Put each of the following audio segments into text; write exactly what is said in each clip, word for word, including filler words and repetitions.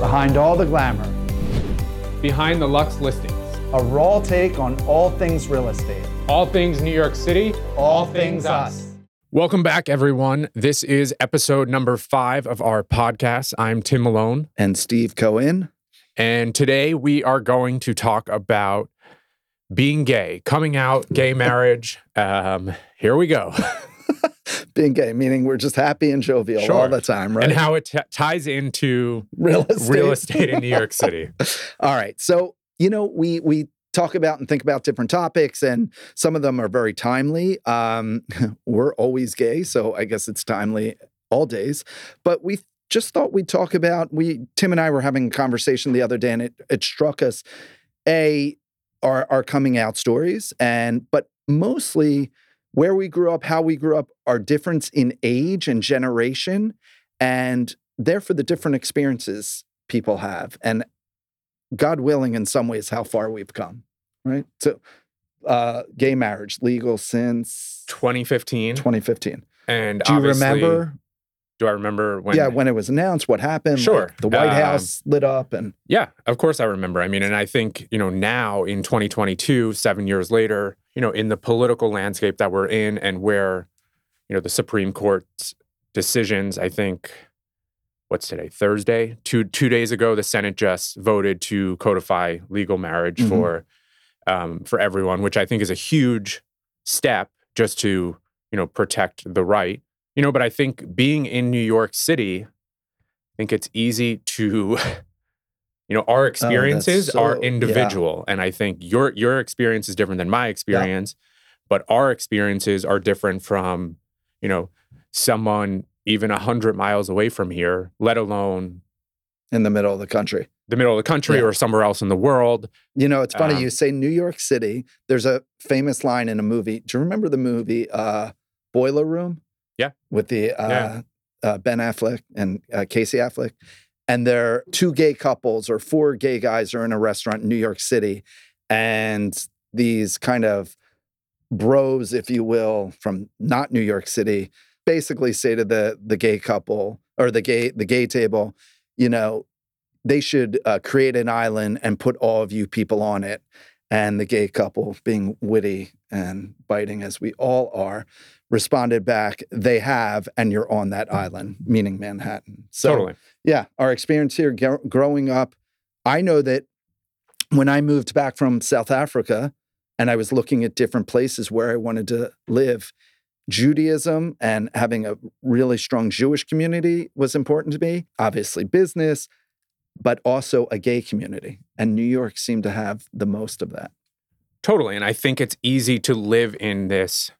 Behind all the glamour. Behind the luxe listings. A raw take on all things real estate. All things New York City. All things us. Welcome back, everyone. This is episode number five of our podcast. I'm Tim Malone. And Steve Cohen. And today we are going to talk about being gay, coming out, gay marriage. Um, here we go. Being gay, meaning we're just happy and jovial sure. all the time, right? And how it t- ties into real estate, real estate in New York City. All right. So, you know, we we... talk about and think about different topics, and some of them are very timely. Um, we're always gay, so I guess it's timely all days. But we just thought we'd talk about, we Tim and I were having a conversation the other day, and it, it struck us, A, our, our coming out stories, and but mostly where we grew up, how we grew up, our difference in age and generation, and therefore the different experiences people have. And God willing, in some ways, how far we've come, right? So, uh, gay marriage, legal since... twenty fifteen. twenty fifteen. And do you remember? Do I remember when... Yeah, when it was announced, what happened. Sure. Like the White uh, House lit up and... Yeah, of course I remember. I mean, and I think, you know, now in twenty twenty-two, seven years later, you know, in the political landscape that we're in and where, you know, the Supreme Court's decisions, I think... What's today? Thursday? Two two days ago, the Senate just voted to codify legal marriage mm-hmm. for um, for everyone, which I think is a huge step just to, you know, protect the right. You know, but I think being in New York City, I think it's easy to, you know, our experiences oh, so, are individual. Yeah. And I think your your experience is different than my experience, yeah. but our experiences are different from, you know, someone even one hundred miles away from here, let alone... in the middle of the country. The middle of the country yeah. or somewhere else in the world. You know, it's funny. Um, you say New York City. There's a famous line in a movie. Do you remember the movie uh, Boiler Room? Yeah. With the uh, yeah. uh, Ben Affleck and uh, Casey Affleck. And they're two gay couples or four gay guys are in a restaurant in New York City. And these kind of bros, if you will, from not New York City... basically say to the the gay couple or the gay the gay table, you know, they should uh, create an island and put all of you people on it. And the gay couple, being witty and biting as we all are, responded back, they have, and you're on that island, meaning Manhattan. So, totally. Yeah, our experience here g- growing up, I know that when I moved back from South Africa and I was looking at different places where I wanted to live, Judaism and having a really strong Jewish community was important to me, obviously business, but also a gay community. And New York seemed to have the most of that. Totally. And I think it's easy to live in this,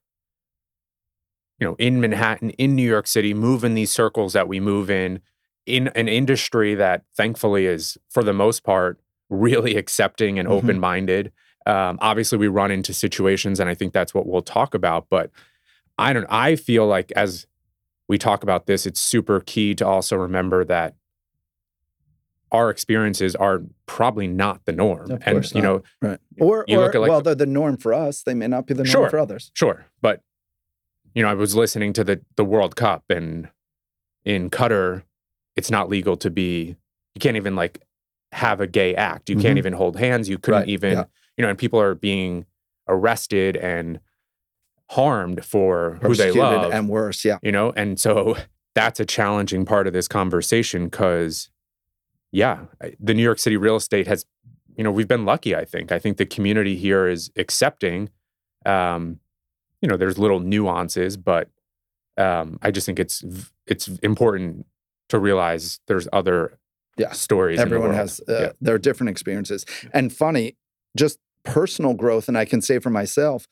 you know, in Manhattan, in New York City, move in these circles that we move in, in an industry that thankfully is, for the most part, really accepting and mm-hmm. open-minded. Um, obviously, we run into situations, and I think that's what we'll talk about, but I don't, I feel like as we talk about this, it's super key to also remember that our experiences are probably not the norm. Of course and, you not. know, right. Or, you or look at like, well, they're the norm for us. They may not be the norm sure, for others. Sure. But, you know, I was listening to the, the World Cup, and in Qatar, it's not legal to be, you can't even like have a gay act. You mm-hmm. can't even hold hands. You couldn't right. even, yeah. you know, and people are being arrested and harmed for who they love. And worse, yeah. You know, and so that's a challenging part of this conversation because, yeah, the New York City real estate has, you know, we've been lucky, I think. I think the community here is accepting. Um, you know, there's little nuances, but um, I just think it's it's important to realize there's other yeah. stories. Everyone in the world. has, uh, yeah. there are different experiences. And funny, just personal growth, and I can say for myself,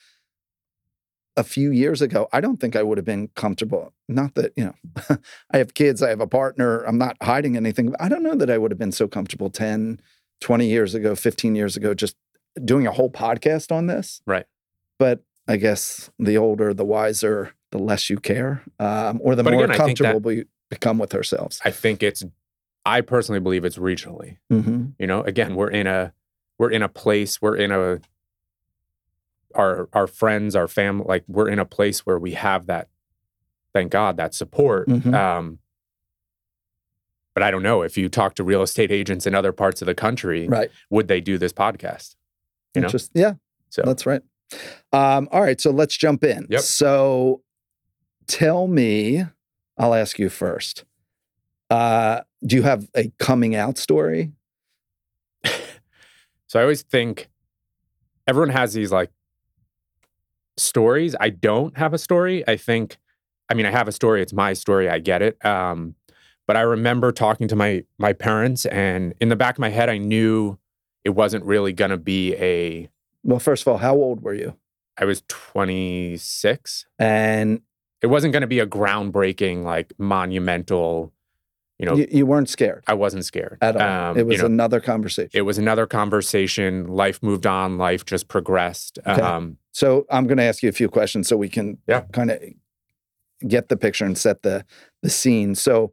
a few years ago, I don't think I would have been comfortable. Not that, you know, I have kids, I have a partner, I'm not hiding anything. I don't know that I would have been so comfortable ten, twenty years ago, fifteen years ago, just doing a whole podcast on this. Right. But I guess the older, the wiser, the less you care, um, or the but more again, comfortable we become with ourselves. I think it's, I personally believe it's regionally. Mm-hmm. You know, again, we're in a, we're in a place, we're in a, our our friends, our family, like we're in a place where we have that, thank God, that support. Mm-hmm. Um, But I don't know, if you talk to real estate agents in other parts of the country, right, would they do this podcast? You know? Yeah, so that's right. Um, all right, so let's jump in. Yep. So tell me, I'll ask you first, uh, do you have a coming out story? So I always think everyone has these like stories. I don't have a story. I think, I mean, I have a story. It's my story. I get it. Um, but I remember talking to my my parents, and in the back of my head, I knew it wasn't really going to be a... Well, first of all, how old were you? I was twenty-six. And... It wasn't going to be a groundbreaking, like, monumental... You know, you, you weren't scared. I wasn't scared at all. Um, it was you know, another conversation. It was another conversation. Life moved on. Life just progressed. Okay. Um, so I'm going to ask you a few questions so we can yeah. kind of get the picture and set the the scene. So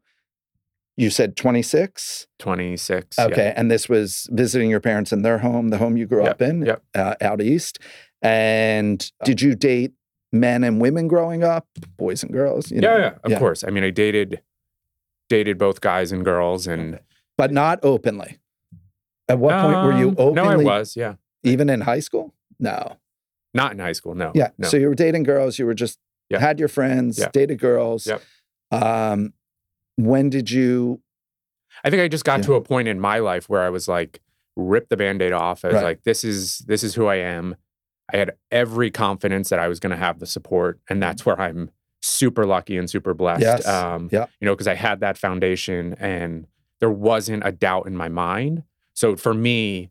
you said twenty-six? twenty-six. Okay, yeah. And this was visiting your parents in their home, the home you grew yep. up in, yep. uh, out east. And did you date men and women growing up, boys and girls? You know? Yeah, yeah, of yeah. course. I mean, I dated. Dated both guys and girls, and but not openly. At what um, point were you openly? No, I was. Yeah, even in high school. No, not in high school. No. Yeah. No. So you were dating girls. You were just yeah. had your friends, yeah. dated girls. Yep. Um, when did you? I think I just got yeah. to a point in my life where I was like, rip the Band-Aid off. I was right. like, this is this is who I am. I had every confidence that I was going to have the support, and that's where I'm. Super lucky and super blessed. Yes. Um, yeah. You know, because I had that foundation and there wasn't a doubt in my mind. So for me,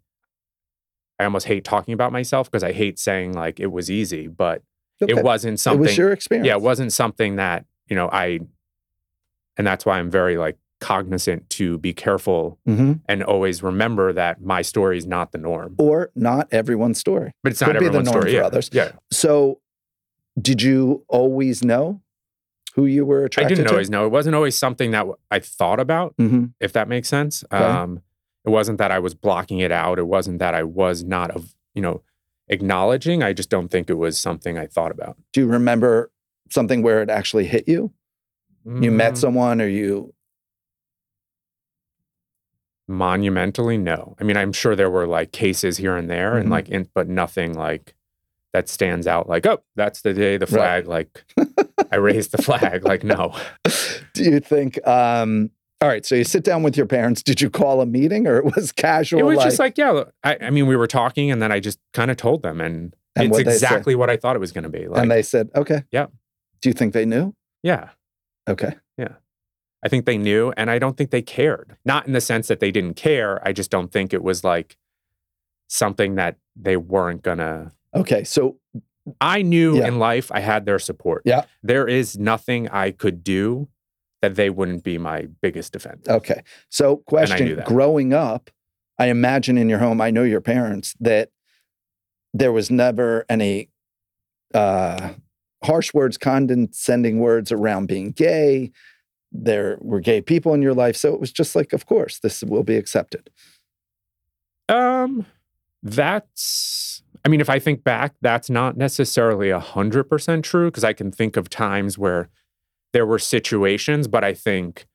I almost hate talking about myself because I hate saying like it was easy, but okay. it wasn't something. It was your experience. Yeah, it wasn't something that, you know, I, and that's why I'm very like cognizant to be careful mm-hmm. and always remember that my story is not the norm. Or not everyone's story. But it's Could not everyone's story. Could be the norm for yeah. others. Yeah. So did you always know who you were attracted to? I didn't to? always know. It wasn't always something that I thought about, mm-hmm. if that makes sense. Okay. Um, it wasn't that I was blocking it out. It wasn't that I was not, of, you know, acknowledging. I just don't think it was something I thought about. Do you remember something where it actually hit you? Mm-hmm. You met someone or you... Monumentally, no. I mean, I'm sure there were like cases here and there mm-hmm. and like, in, but nothing like... that stands out like, oh, that's the day the flag, right. like, I raised the flag, like, no. Do you think, um, all right, so you sit down with your parents, did you call a meeting or it was casual? It was like, just like, yeah, I, I mean, we were talking and then I just kind of told them and, and it's exactly what I thought it was going to be. Like, and they said, okay. Yeah. Do you think they knew? Yeah. Okay. Yeah. I think they knew and I don't think they cared. Not in the sense that they didn't care. I just don't think it was like something that they weren't going to. Okay, so... I knew yeah. in life I had their support. Yeah. There is nothing I could do that they wouldn't be my biggest defender. Okay, so question, growing up, I imagine in your home, I know your parents, that there was never any uh, harsh words, condescending words around being gay. There were gay people in your life, so it was just like, of course, this will be accepted. Um, that's... I mean, if I think back, that's not necessarily one hundred percent true because I can think of times where there were situations, but I think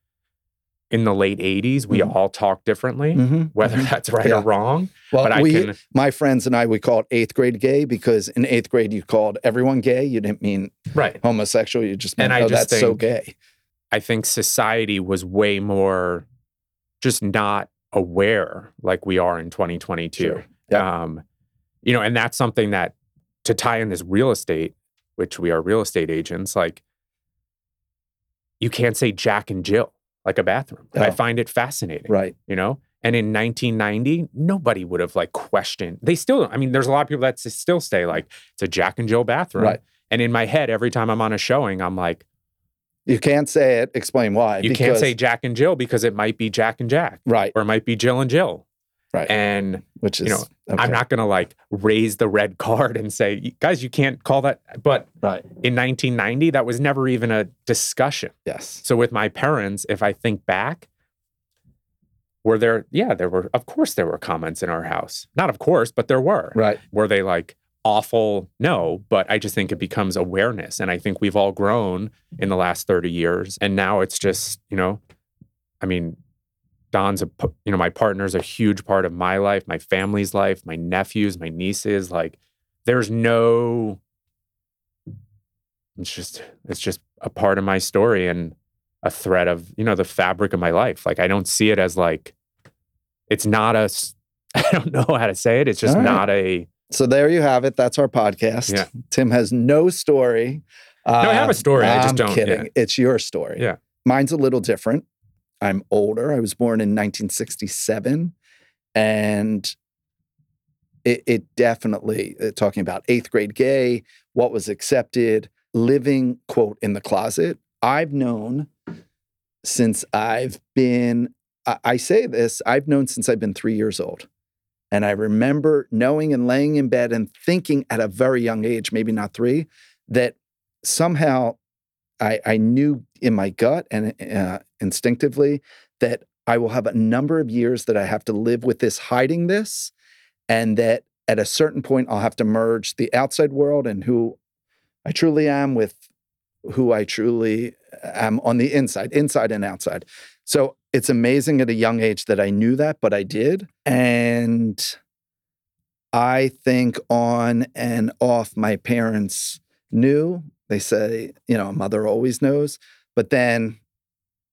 in the late eighties, we mm-hmm. all talk differently, mm-hmm. whether mm-hmm. that's right yeah. or wrong. Well, but I we, can... my friends and I, we call it eighth grade gay because in eighth grade, you called everyone gay. You didn't mean right. homosexual. You just meant, and oh, I just that's think, so gay. I think society was way more just not aware like we are in twenty twenty-two. Sure. Yeah. Um, You know, and that's something that, to tie in this real estate, which we are real estate agents, like, you can't say Jack and Jill, like a bathroom. Oh. I find it fascinating. Right. You know? And in nineteen ninety, nobody would have, like, questioned. They still, I mean, there's a lot of people that still say, like, it's a Jack and Jill bathroom. Right. And in my head, every time I'm on a showing, I'm like... You can't say it, explain why. You can't say Jack and Jill because it might be Jack and Jack. Right. Or it might be Jill and Jill. Right. And, which is, you know, okay. I'm not going to like raise the red card and say, guys, you can't call that. But right. in nineteen ninety, that was never even a discussion. Yes. So with my parents, if I think back, were there, yeah, there were, of course there were comments in our house. Not of course, but there were. Right. Were they like awful? No, but I just think it becomes awareness. And I think we've all grown in the last thirty years. And now it's just, you know, I mean, Don's, a, you know, my partner's a huge part of my life, my family's life, my nephews, my nieces. Like, there's no, it's just, it's just a part of my story and a thread of, you know, the fabric of my life. Like, I don't see it as like, it's not a, I don't know how to say it. It's just All right. not a. So there you have it. That's our podcast. Yeah. Tim has no story. Uh, no, I have a story. I just I'm don't. I'm kidding. Yeah. It's your story. Yeah. Mine's a little different. I'm older. I was born in nineteen sixty-seven. And it, it definitely, uh, talking about eighth grade gay, what was accepted, living, quote, in the closet. I've known since I've been, I, I say this, I've known since I've been three years old. And I remember knowing and laying in bed and thinking at a very young age, maybe not three, that somehow I, I knew in my gut and uh, instinctively that I will have a number of years that I have to live with this, hiding this, and that at a certain point I'll have to merge the outside world and who I truly am with who I truly am on the inside, inside and outside. So it's amazing at a young age that I knew that, but I did. And I think on and off, my parents knew. They say, you know, a mother always knows. But then,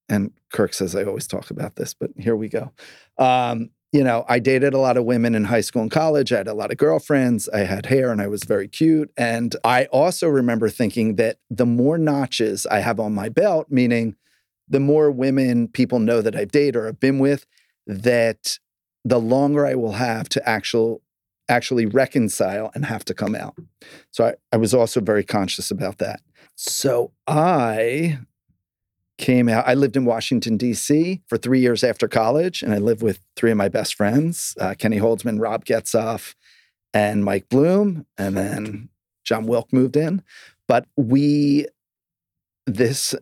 and Kirk says I always talk about this, but here we go. Um, you know, I dated a lot of women in high school and college. I had a lot of girlfriends. I had hair and I was very cute. And I also remember thinking that the more notches I have on my belt, meaning the more women people know that I've dated or have been with, that the longer I will have to actual, actually reconcile and have to come out. So I, I was also very conscious about that. So I came out. I lived in Washington, D C for three years after college, and I lived with three of my best friends, uh, Kenny Holdsman, Rob Getzoff, and Mike Bloom, and then John Wilk moved in. But we, this...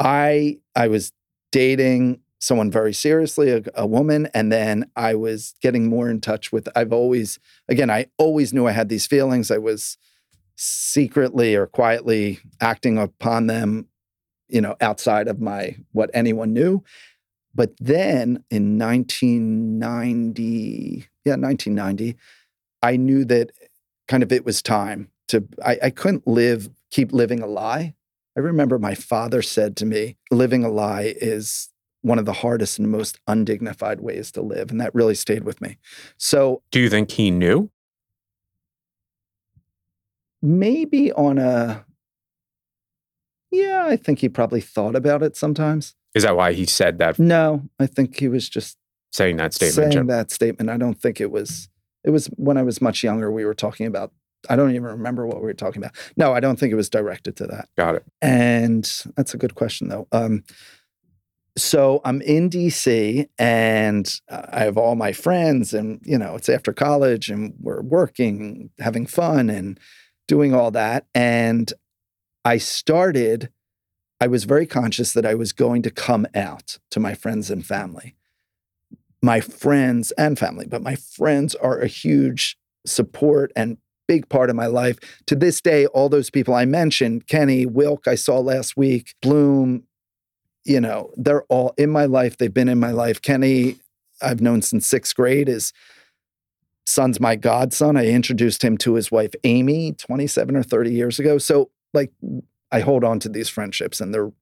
I I was dating someone very seriously, a, a woman, and then I was getting more in touch with, I've always, again, I always knew I had these feelings. I was secretly or quietly acting upon them, you know, outside of my, what anyone knew. But then in nineteen ninety, yeah, nineteen ninety, I knew that kind of it was time to, I, I couldn't live, keep living a lie. I remember my father said to me, living a lie is one of the hardest and most undignified ways to live. And that really stayed with me. So, do you think he knew? Maybe on a, yeah, I think he probably thought about it sometimes. Is that why he said that? No, I think he was just saying that statement. Saying that statement. I don't think it was, it was when I was much younger, we were talking about, I don't even remember what we were talking about. No, I don't think it was directed to that. Got it. And that's a good question, though. Um, so I'm in D C and I have all my friends and, you know, it's after college and we're working, having fun and doing all that. And I started, I was very conscious that I was going to come out to my friends and family. My friends and family, but my friends are a huge support and big part of my life. To this day, all those people I mentioned, Kenny, Wilk, I saw last week, Bloom, you know, they're all in my life. They've been in my life. Kenny, I've known since sixth grade. His son's my godson. I introduced him to his wife, Amy, twenty-seven or thirty years ago. So, like, I hold on to these friendships and they're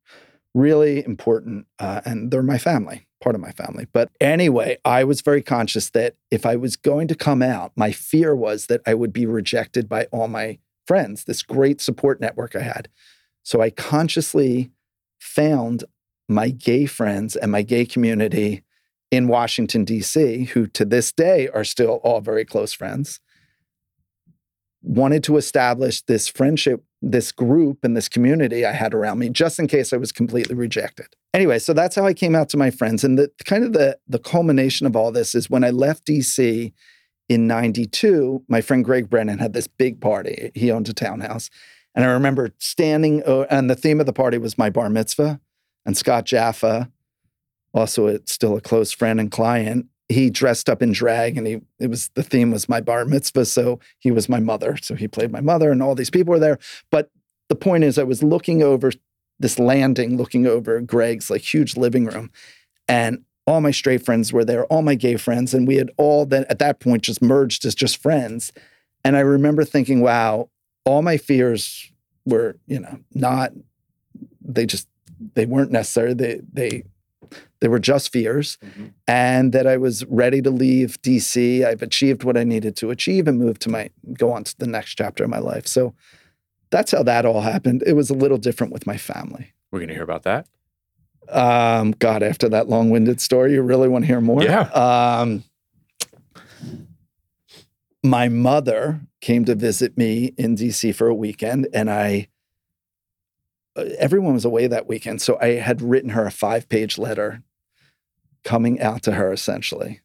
really important. Uh, and they're my family, part of my family. But anyway, I was very conscious that if I was going to come out, my fear was that I would be rejected by all my friends, this great support network I had. So I consciously found my gay friends and my gay community in Washington, D C, who to this day are still all very close friends. Wanted to establish this friendship, this group and this community I had around me, just in case I was completely rejected. Anyway, so that's how I came out to my friends. And the kind of the, the culmination of all this is when I left D C in ninety-two, my friend Greg Brennan had this big party. He owned a townhouse. And I remember standing, and the theme of the party was my bar mitzvah. And Scott Jaffa, also a, still a close friend and client, he dressed up in drag and he, it was, the theme was my bar mitzvah. So he was my mother. So he played my mother and all these people were there. But the point is I was looking over this landing, looking over Greg's like huge living room. And all my straight friends were there, all my gay friends. And we had all then at that point just merged as just friends. And I remember thinking, wow, all my fears were, you know, not, they just, they weren't necessary. They, they, they were just fears. Mm-hmm. And that I was ready to leave D C. I've achieved what I needed to achieve and move to my, go on to the next chapter of my life. So that's how that all happened. It was a little different with my family. We're going to hear about that. Um, God, after that long-winded story, you really want to hear more? Yeah. Um, my mother came to visit me in D C for a weekend, and I, everyone was away that weekend. So I had written her a five-page letter coming out to her, essentially.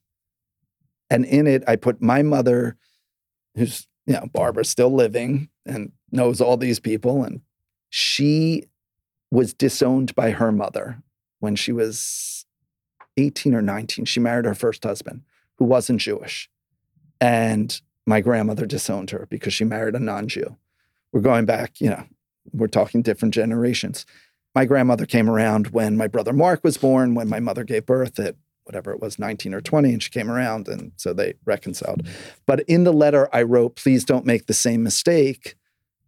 And in it, I put my mother, who's, you know, Barbara's still living and knows all these people, and she was disowned by her mother when she was eighteen or nineteen. She married her first husband, who wasn't Jewish. And my grandmother disowned her because she married a non-Jew. We're going back, you know, we're talking different generations. My grandmother came around when my brother Mark was born, when my mother gave birth at whatever it was, nineteen or twenty, and she came around, and so they reconciled. But in the letter I wrote, please don't make the same mistake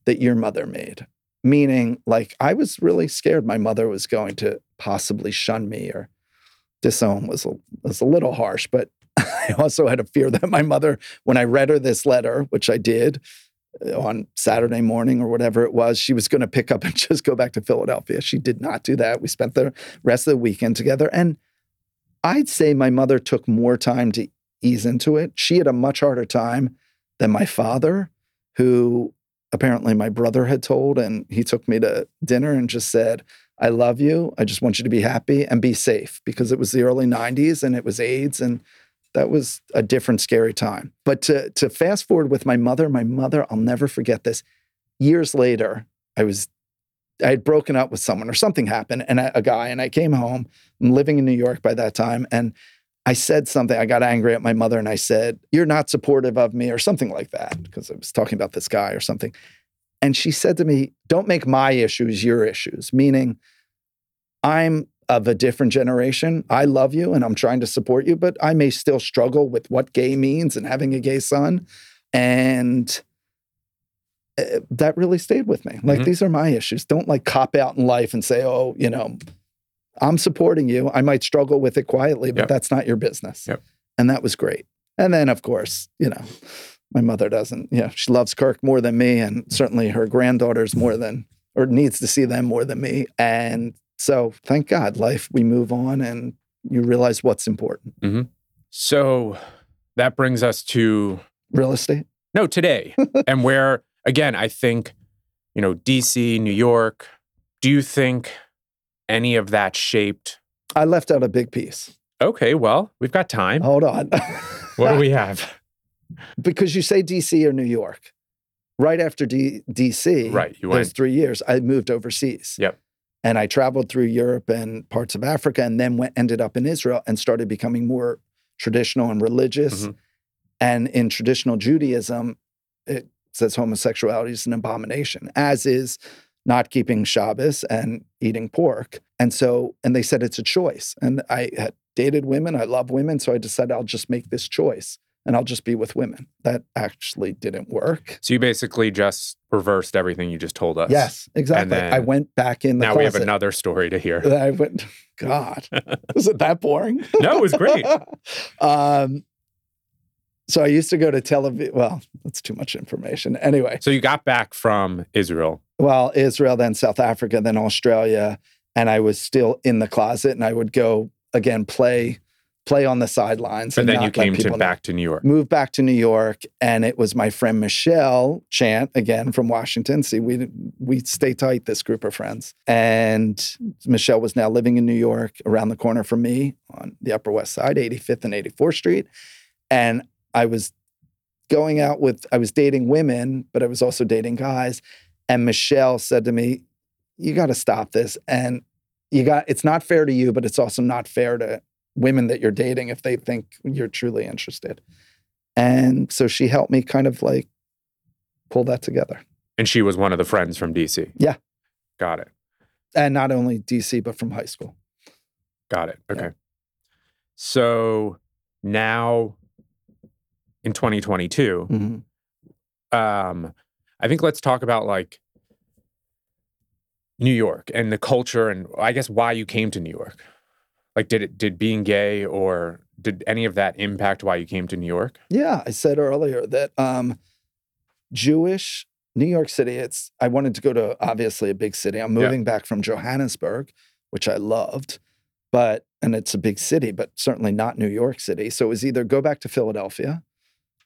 that your mother made. Meaning, like, I was really scared my mother was going to possibly shun me, or disown was a, was a little harsh, but I also had a fear that my mother, when I read her this letter, which I did on Saturday morning or whatever it was, she was going to pick up and just go back to Philadelphia. She did not do that. We spent the rest of the weekend together. And I'd say my mother took more time to ease into it. She had a much harder time than my father, who apparently my brother had told, and he took me to dinner and just said, I love you. I just want you to be happy and be safe, because it was the early nineties and it was AIDS, and that was a different scary time. But to, to fast forward with my mother, my mother, I'll never forget this. Years later, I was, I had broken up with someone, or something happened, and I, a guy, and I came home. I'm living in New York by that time, and I said something, I got angry at my mother, and I said, you're not supportive of me, or something like that, because I was talking about this guy or something. And she said to me, don't make my issues your issues, meaning I'm of a different generation. I love you, and I'm trying to support you, but I may still struggle with what gay means and having a gay son. And that really stayed with me. Like, mm-hmm. These are my issues. Don't, like, cop out in life and say, oh, you know, I'm supporting you. I might struggle with it quietly, but yep. That's not your business. Yep. And that was great. And then, of course, you know, my mother doesn't, you know, she loves Kirk more than me, and certainly her granddaughters more than, or needs to see them more than me. And so, thank God, life, we move on, and you realize what's important. Mm-hmm. So that brings us to... real estate? No, today. And where, again, I think, you know, D C, New York, do you think... any of that shaped? I left out a big piece. Okay, well, we've got time. Hold on. What do we have? Because you say D C or New York. Right after D- DC, right, you those went. three years, I moved overseas. Yep. And I traveled through Europe and parts of Africa, and then went, ended up in Israel and started becoming more traditional and religious. Mm-hmm. And in traditional Judaism, it says homosexuality is an abomination, as is not keeping Shabbos and eating pork. And so, and they said it's a choice. And I had dated women. I love women. So I decided I'll just make this choice, and I'll just be with women. That actually didn't work. So you basically just reversed everything you just told us. Yes, exactly. I went back in the now closet. Now we have another story to hear. I went, God, was it that boring? No, it was great. um, so I used to go to Tel Aviv. Well, that's too much information. Anyway. So you got back from Israel. Well, Israel, then South Africa, then Australia, and I was still in the closet, and I would go, again, play play on the sidelines. And, and then you came to back to New York. Moved back to New York, and it was my friend Michelle Chant, again, from Washington. See, we we stay tight, this group of friends. And Michelle was now living in New York, around the corner from me, on the Upper West Side, eighty-fifth and eighty-fourth Street. And I was going out with, I was dating women, but I was also dating guys. And Michelle said to me, you got to stop this. And you got, it's not fair to you, but it's also not fair to women that you're dating if they think you're truly interested. And so she helped me kind of like pull that together. And she was one of the friends from D C? Yeah. Got it. And not only D C, but from high school. Got it. Okay. Yeah. So now in twenty twenty-two, mm-hmm. um, I think let's talk about like New York and the culture and I guess why you came to New York. Like, did it, did being gay or did any of that impact why you came to New York? Yeah, I said earlier that um, Jewish New York City, it's, I wanted to go to obviously a big city. I'm moving yeah. back from Johannesburg, which I loved, but, and it's a big city, but certainly not New York City. So it was either go back to Philadelphia,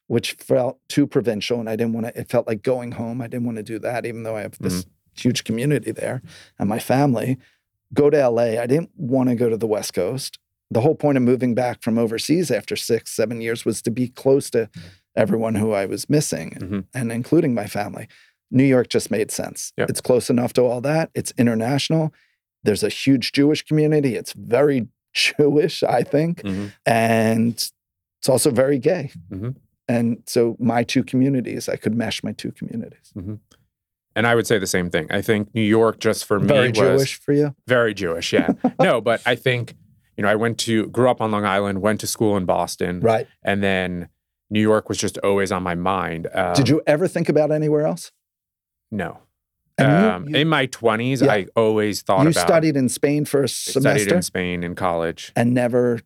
which felt too provincial and I didn't want to, it felt like going home. I didn't want to do that, even though I have this mm-hmm. huge community there and my family. Go to L A. I didn't want to go to the West Coast. The whole point of moving back from overseas after six, seven years was to be close to everyone who I was missing, mm-hmm. and, and including my family. New York just made sense. Yep. It's close enough to all that. It's international. There's a huge Jewish community. It's very Jewish, I think. Mm-hmm. And it's also very gay. Mm-hmm. And so my two communities, I could mesh my two communities. Mm-hmm. And I would say the same thing. I think New York just for me very was... Very Jewish for you? Very Jewish, yeah. No, but I think, you know, I went to... Grew up on Long Island, went to school in Boston. Right. And then New York was just always on my mind. Um, Did you ever think about anywhere else? No. Um, you, you, in my twenties, yeah. I always thought you about... You studied in Spain for a semester? Studied in Spain in college. And never...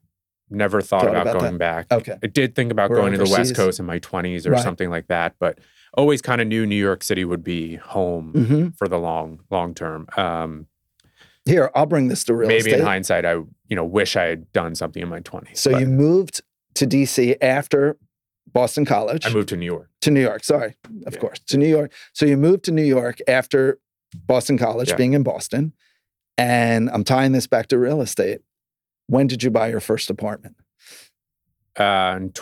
Never thought, thought about, about going that? back. Okay. I did think about We're going overseas. to the West Coast in my twenties or right. something like that, but... Always kind of knew New York City would be home mm-hmm. for the long, long term. Um, Here, I'll bring this to real maybe estate. Maybe in hindsight, I you know wish I had done something in my twenties. So you moved to D C after Boston College. I moved to New York. To New York, sorry, of yeah. course, to New York. So you moved to New York after Boston College, yeah. being in Boston. And I'm tying this back to real estate. When did you buy your first apartment? Uh, t-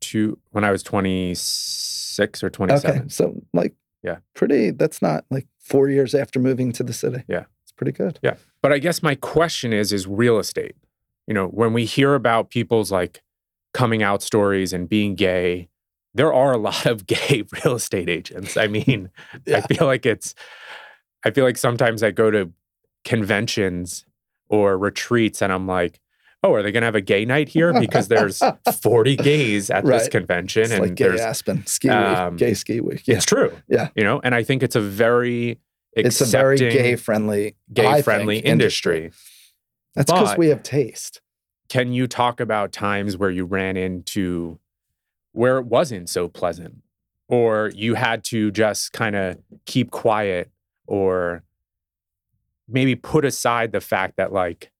two, when I was twenty-six or twenty-seven. Okay, so like, yeah, pretty, that's not like four years after moving to the city. Yeah. It's pretty good. Yeah. But I guess my question is, is real estate, you know, when we hear about people's like coming out stories and being gay, there are a lot of gay real estate agents. I mean, yeah. I feel like it's, I feel like sometimes I go to conventions or retreats and I'm like, oh, are they going to have a gay night here? Because there's forty gays at right. this convention. It's and like gay there's, Aspen, ski um, week, gay ski week. Yeah. It's true. Yeah. You know, and I think it's a very It's a very gay-friendly, gay-friendly industry. industry. That's because we have taste. Can you talk about times where you ran into where it wasn't so pleasant or you had to just kind of keep quiet or maybe put aside the fact that like,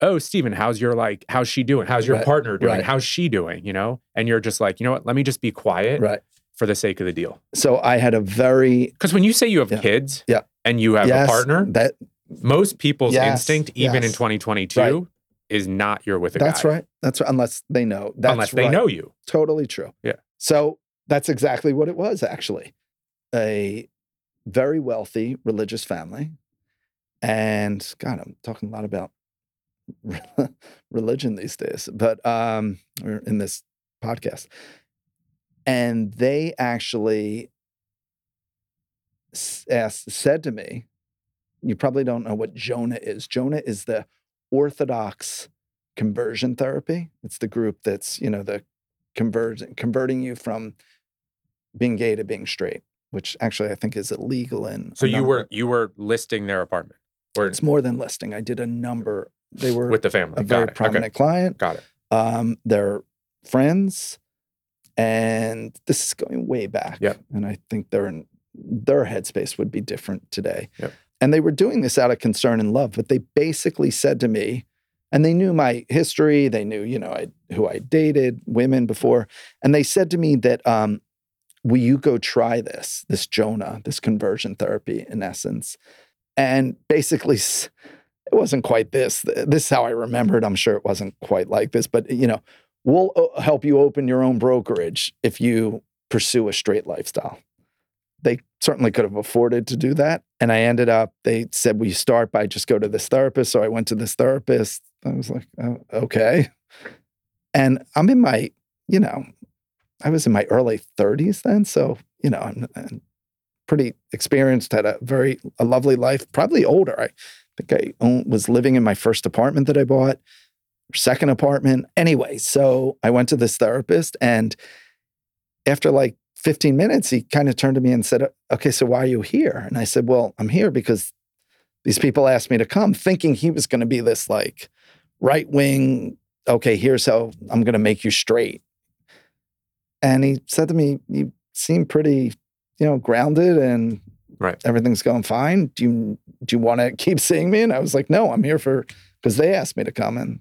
oh, Steven, how's your, like, how's she doing? How's your right, partner doing? Right. How's she doing, you know? And you're just like, you know what? Let me just be quiet right. for the sake of the deal. So I had a very... Because when you say you have yeah, kids yeah. and you have yes, a partner, that most people's yes, instinct, even yes. in twenty twenty-two, right. is not you're with a that's guy. That's right. That's right. Unless they know. That's Unless they right. know you. Totally true. Yeah. So that's exactly what it was, actually. A very wealthy religious family. And God, I'm talking a lot about religion these days, but um, or in this podcast. And they actually asked, said to me, you probably don't know what JONAH is. JONAH is the Orthodox conversion therapy. It's the group that's, you know, the conversion, converting you from being gay to being straight, which actually I think is illegal. In so you were, you were listing their apartment? Or... It's more than listing. I did a number. They were with the family. A very Got it. prominent okay. client. Got it. Um, they're friends, and this is going way back. Yep. And I think they're in, their headspace would be different today. Yep. And they were doing this out of concern and love, but they basically said to me, and they knew my history. They knew, you know, I, who I dated, women before, and they said to me that, um, "Will you go try this, this JONAH, this conversion therapy, in essence?" And basically. It wasn't quite this. This is how I remembered. I'm sure it wasn't quite like this, but you know, we'll o- help you open your own brokerage if you pursue a straight lifestyle. They certainly could have afforded to do that. And I ended up, they said, "Will you start by just go to this therapist?" So I went to this therapist. I was like, oh, okay. And I'm in my, you know, I was in my early thirties then. So, you know, I'm, I'm pretty experienced, had a very, a lovely life, probably older. I, I think I was living in my first apartment that I bought. her second apartment. Anyway, so I went to this therapist, and after like fifteen minutes, he kind of turned to me and said, okay, so why are you here? And I said, well, I'm here because these people asked me to come, thinking he was going to be this like right wing, okay, here's how I'm going to make you straight. And he said to me, you seem pretty, you know, grounded and right. everything's going fine. Do you do you want to keep seeing me? And I was like, no, I'm here for, because they asked me to come. And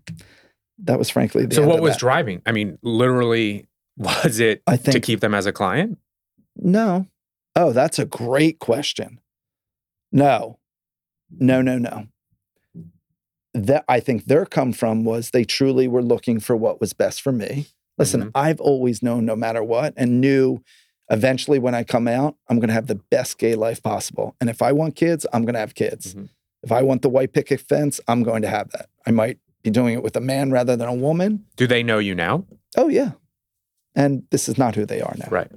that was frankly the So end what of was that. Driving? I mean, literally, was it I think, to keep them as a client? No. Oh, that's a great question. No, no, no, no. That I think their come from was they truly were looking for what was best for me. Listen, mm-hmm. I've always known no matter what, and knew eventually when I come out, I'm going to have the best gay life possible. And if I want kids, I'm going to have kids. Mm-hmm. If I want the white picket fence, I'm going to have that. I might be doing it with a man rather than a woman. Do they know you now? Oh, yeah. And this is not who they are now. Right.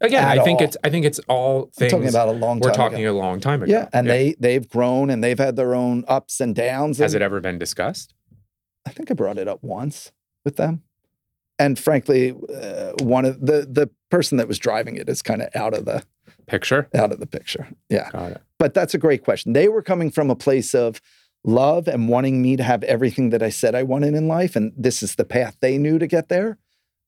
Again, I think all. it's I think it's all things we're talking about a long time we're talking ago. a long time ago. Yeah, and yeah. they they've grown and they've had their own ups and downs. And has it ever been discussed? I think I brought it up once with them. And frankly, uh, one of the the person that was driving it is kind of out of the picture. Out of the picture. Yeah. Got it. But that's a great question. They were coming from a place of love and wanting me to have everything that I said I wanted in life, and this is the path they knew to get there.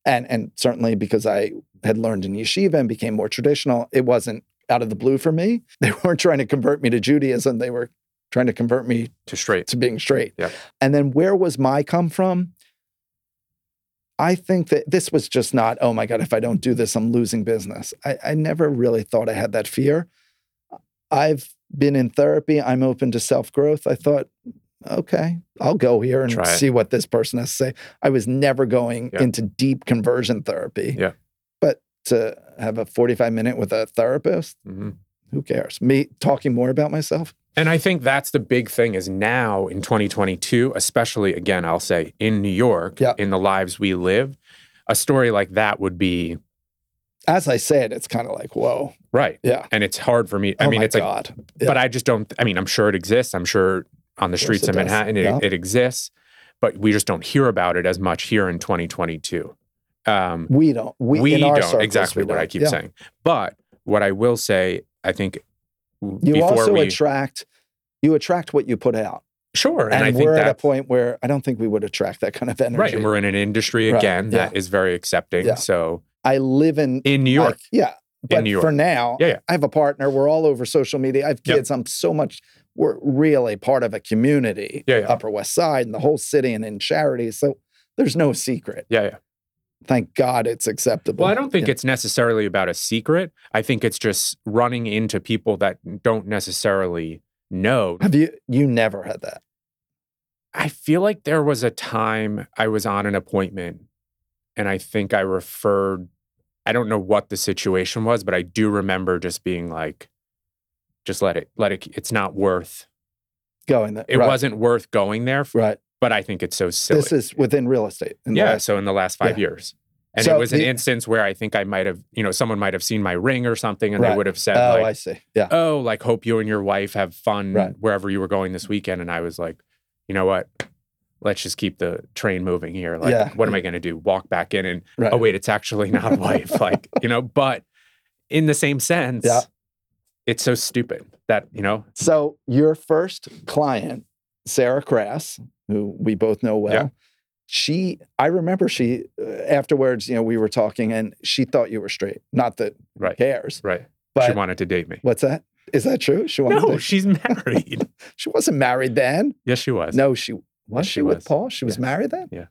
And and certainly because I had learned in yeshiva and became more traditional, it wasn't out of the blue for me. They weren't trying to convert me to Judaism. They were trying to convert me to straight, to being straight. Yeah. And then where was my come from? I think that this was just not, oh my God, if I don't do this, I'm losing business. I, I never really thought I had that fear. I've been in therapy. I'm open to self-growth. I thought, okay, I'll go here and Try see it. what this person has to say. I was never going yeah. into deep conversion therapy. Yeah. But to have a forty-five minute with a therapist, mm-hmm. who cares? Me talking more about myself. And I think that's the big thing is now in twenty twenty-two, especially again, I'll say in New York, yeah. in the lives we live, a story like that would be... As I said, it's kind of like, whoa. Right. Yeah. And it's hard for me. I oh mean, it's God. like, yeah. but I just don't, I mean, I'm sure it exists. I'm sure on the streets of, of Manhattan, it, yeah. it exists, but we just don't hear about it as much here in twenty twenty-two. Um, we don't. We, we in don't, our circles, exactly we what don't. I keep yeah. saying. But what I will say, I think you before also we, attract, you attract what you put out. Sure. And, and I think we're at a point where I don't think we would attract that kind of energy. Right. And we're in an industry, again, right. yeah. that is very accepting. Yeah. So I live in... In New York. I, yeah. But in New York. For now, yeah, yeah. I have a partner. We're all over social media. I have kids. Yep. I'm so much... We're really part of a community, yeah, yeah. Upper West Side and the whole city and in charity. So there's no secret. Yeah, yeah. Thank God it's acceptable. Well, I don't think yeah. it's necessarily about a secret. I think it's just running into people that don't necessarily know. Have you, you never had that? I feel like there was a time I was on an appointment and I think I referred, I don't know what the situation was, but I do remember just being like, just let it, let it, it's not worth going there. It right. wasn't worth going there. For, right. But I think it's so silly. This is within real estate. In yeah. Last, so in the last five yeah. years. And so it was the, an instance where I think I might've, you know, someone might've seen my ring or something and right. they would have said, oh, like, I see. Yeah. Oh, like hope you and your wife have fun right. wherever you were going this weekend. And I was like, you know what? Let's just keep the train moving here. Like, yeah. what am I going to do? Walk back in and, right. oh wait, it's actually not a wife. Like, you know, but in the same sense, yeah. it's so stupid that, you know. So your first client, Sarah Crass, who we both know well, yeah. she, I remember she, uh, afterwards, you know, we were talking and she thought you were straight. Not that right. who cares. Right. But she wanted to date me. What's that? Is that true? She wanted no, to date she's married. She wasn't married then. Yes, she was. No, she, was yes, she, she was. With Paul? She yes. was married then? Yeah.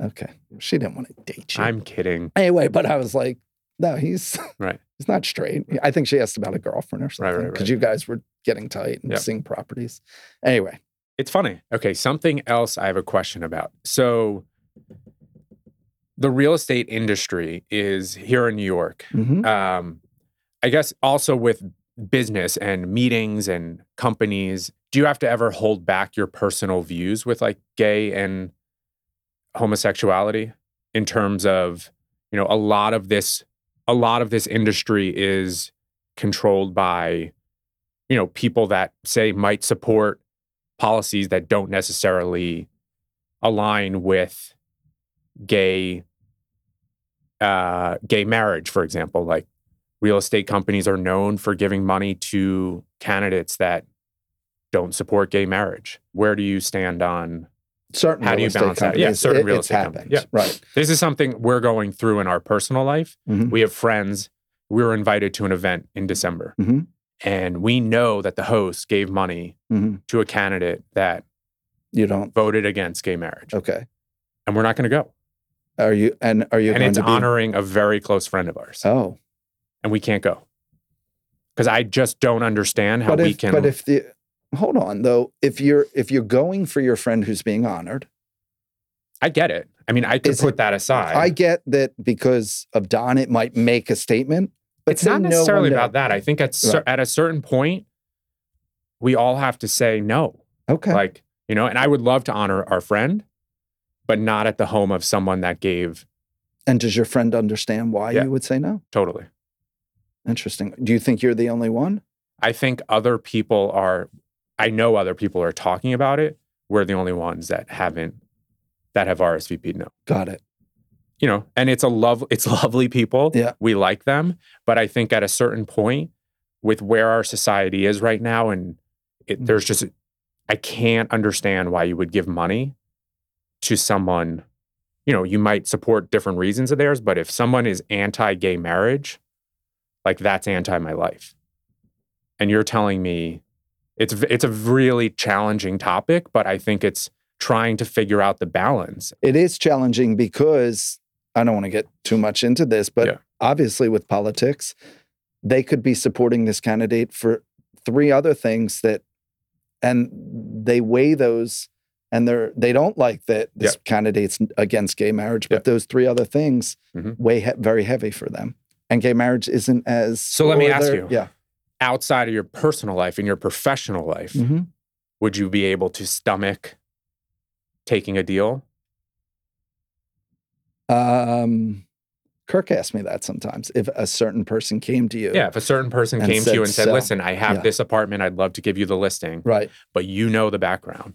Okay. She didn't want to date you. I'm kidding. Anyway, but I was like, no, he's right. He's not straight. I think she asked about a girlfriend or something because right, right, right. you guys were getting tight and yep. seeing properties. Anyway, it's funny. Okay, something else I have a question about. So, the real estate industry is here in New York. Mm-hmm. Um, I guess also with business and meetings and companies. Do you have to ever hold back your personal views with like gay and homosexuality in terms of? You know, a lot of this, a lot of this industry is controlled by, you know, people that say might support policies that don't necessarily align with gay uh, gay marriage, for example. Like, real estate companies are known for giving money to candidates that don't support gay marriage. Where do you stand on certain how real do you estate balance companies, that? Yeah, certain it, real estate happened. companies. Yeah. Right. This is something we're going through in our personal life. Mm-hmm. We have friends. We were invited to an event in December. Mm-hmm. And we know that the host gave money mm-hmm. to a candidate that you don't voted against gay marriage. Okay. And we're not going to go. Are you? And are you? And going it's to be... honoring a very close friend of ours. Oh. And we can't go. Because I just don't understand how but if, we can... But if the... Hold on, though. If you're if you're going for your friend who's being honored... I get it. I mean, I could put it, that aside. I get that because of Don, it might make a statement. But it's not necessarily no about that. I think at, right. at a certain point, we all have to say no. Okay. Like, you know, and I would love to honor our friend, but not at the home of someone that gave... And does your friend understand why yeah, you would say no? Totally. Interesting. Do you think you're the only one? I think other people are... I know other people are talking about it. We're the only ones that haven't, that have R S V P'd no. Got it. You know, and it's a love, it's lovely people. Yeah. We like them. But I think at a certain point with where our society is right now, and it, there's just, I can't understand why you would give money to someone, you know, you might support different reasons of theirs, but if someone is anti-gay marriage, like that's anti my life. And you're telling me, It's it's a really challenging topic, but I think it's trying to figure out the balance. It is challenging because, I don't want to get too much into this, but yeah. obviously with politics, they could be supporting this candidate for three other things that, and they weigh those, and they're, they don't like that this yeah. candidate's against gay marriage, but yeah. those three other things mm-hmm. weigh he- very heavy for them. And gay marriage isn't as... So let me ask you. Yeah. Outside of your personal life, in your professional life, mm-hmm. would you be able to stomach taking a deal? Um, Kirk asked me that sometimes. If a certain person came to you. Yeah, if a certain person came said, to you and said, so, listen, I have yeah. this apartment. I'd love to give you the listing. Right. But you know the background.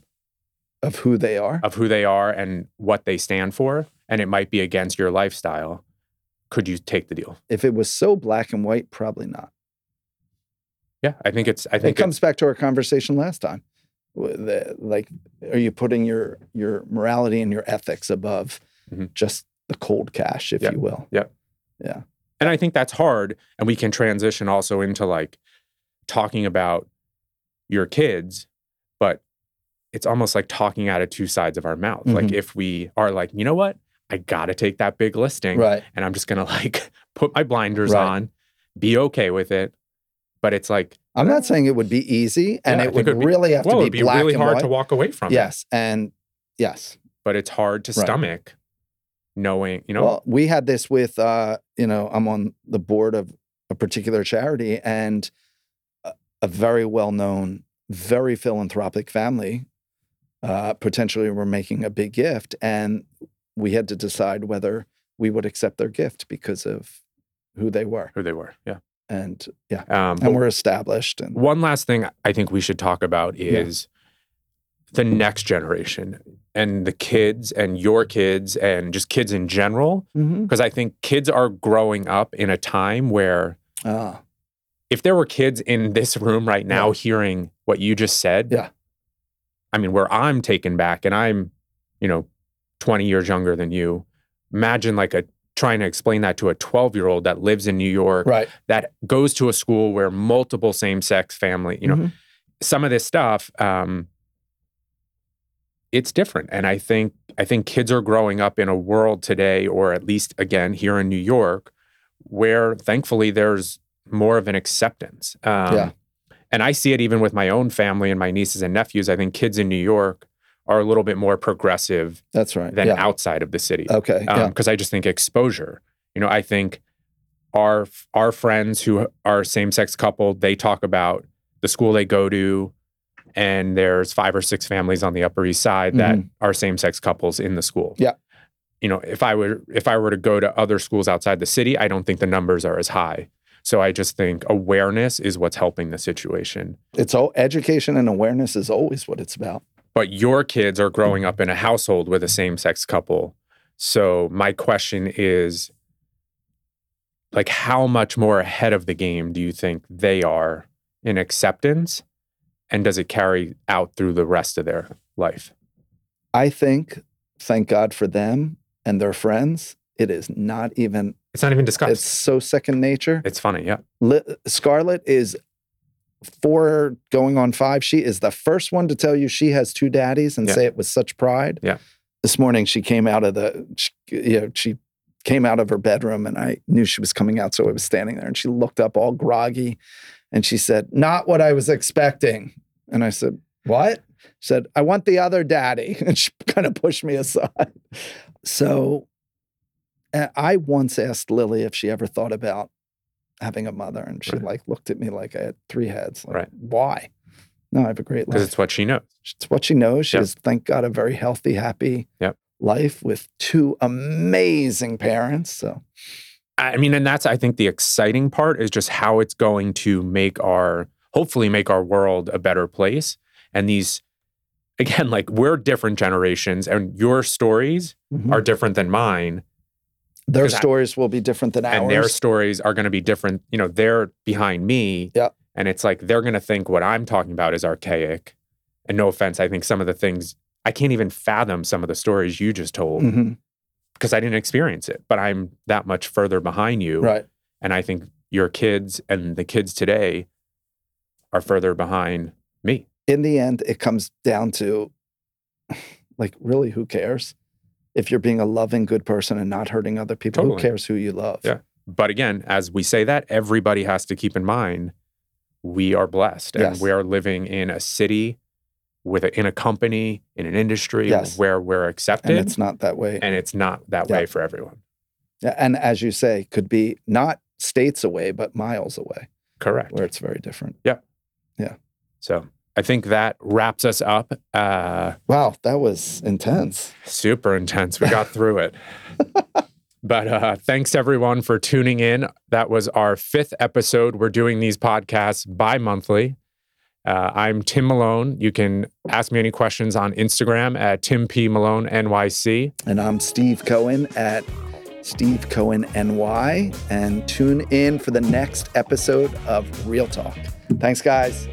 Of who they are? Of who they are and what they stand for. And it might be against your lifestyle. Could you take the deal? If it was so black and white, probably not. Yeah, I think it's... I think It comes back to our conversation last time. The, like, are you putting your, your morality and your ethics above mm-hmm. just the cold cash, if yep. you will? Yep. Yeah. And I think that's hard. And we can transition also into, like, talking about your kids, but it's almost like talking out of two sides of our mouth. Mm-hmm. Like, if we are like, you know what? I got to take that big listing. Right. And I'm just going to, like, put my blinders right. on, be okay with it. But it's like... I'm not saying it would be easy, and yeah, it, would it would be, really have well, to be, be black really and white. It would be really hard to walk away from yes, it. Yes, and yes. But it's hard to right. stomach knowing, you know... Well, we had this with, uh, you know, I'm on the board of a particular charity, and a, a very well-known, very philanthropic family, uh, potentially were making a big gift, and we had to decide whether we would accept their gift because of who they were. Who they were, yeah. And yeah, um, and we're established. And one last thing I think we should talk about is yeah. the next generation and the kids and your kids and just kids in general. Because mm-hmm. I think kids are growing up in a time where ah. if there were kids in this room right now yeah. hearing what you just said, yeah, I mean, where I'm taken back and I'm, you know, twenty years younger than you, imagine like a trying to explain that to a twelve-year-old that lives in New York, right. that goes to a school where multiple same-sex family, you know, mm-hmm. some of this stuff, um, it's different. And I think I think kids are growing up in a world today, or at least, again, here in New York, where, thankfully, there's more of an acceptance. Um, yeah. And I see it even with my own family and my nieces and nephews. I think kids in New York are a little bit more progressive That's right. than yeah. outside of the city. Okay, because um, yeah. I just think exposure. You know, I think our our friends who are same-sex coupled, they talk about the school they go to, and there's five or six families on the Upper East Side that mm-hmm. are same-sex couples in the school. Yeah, you know, if I were if I were to go to other schools outside the city, I don't think the numbers are as high. So I just think awareness is what's helping the situation. It's all education, and awareness is always what it's about. But your kids are growing up in a household with a same-sex couple. So my question is, like, how much more ahead of the game do you think they are in acceptance? And does it carry out through the rest of their life? I think, thank God for them and their friends, it is not even... It's not even discussed. It's so second nature. It's funny, yeah. Li- Scarlett is... four going on five. She is the first one to tell you she has two daddies and yeah. say it with such pride. Yeah. This morning she came out of the, she, you know, she came out of her bedroom and I knew she was coming out. So I was standing there and she looked up all groggy and she said, "Not what I was expecting." And I said, "What?" She said, "I want the other daddy." And she kind of pushed me aside. So I once asked Lily if she ever thought about having a mother, and she right. like looked at me like I had three heads. Like, right. Why? No, I have a great life. Because it's what she knows. It's what she knows. She yep. has, thank God, a very healthy, happy yep. life with two amazing parents. So, I mean, and that's, I think, the exciting part is just how it's going to make our, hopefully make our world a better place. And these, again, like, we're different generations and your stories mm-hmm. are different than mine. Their stories I, will be different than ours. And their stories are going to be different. You know, they're behind me. Yeah. And it's like, they're going to think what I'm talking about is archaic. And no offense, I think some of the things, I can't even fathom some of the stories you just told mm-hmm. because I didn't experience it. But I'm that much further behind you. Right. And I think your kids and the kids today are further behind me. In the end, it comes down to, like, really, who cares? If you're being a loving, good person and not hurting other people, totally. Who cares who you love? Yeah. But again, as we say that, everybody has to keep in mind, we are blessed. Yes. And we are living in a city, with a, in a company, in an industry yes. where we're accepted. And it's not that way. And it's not that yeah. way for everyone. Yeah. And as you say, could be not states away, but miles away. Correct. Where it's very different. Yeah. Yeah. So... I think that wraps us up. Uh, wow, that was intense. Super intense. We got through it. But uh, thanks, everyone, for tuning in. That was our fifth episode. We're doing these podcasts bi-monthly. Uh, I'm Tim Malone. You can ask me any questions on Instagram at Tim P Malone N Y C. And I'm Steve Cohen at Steve Cohen N Y. And tune in for the next episode of Real Talk. Thanks, guys.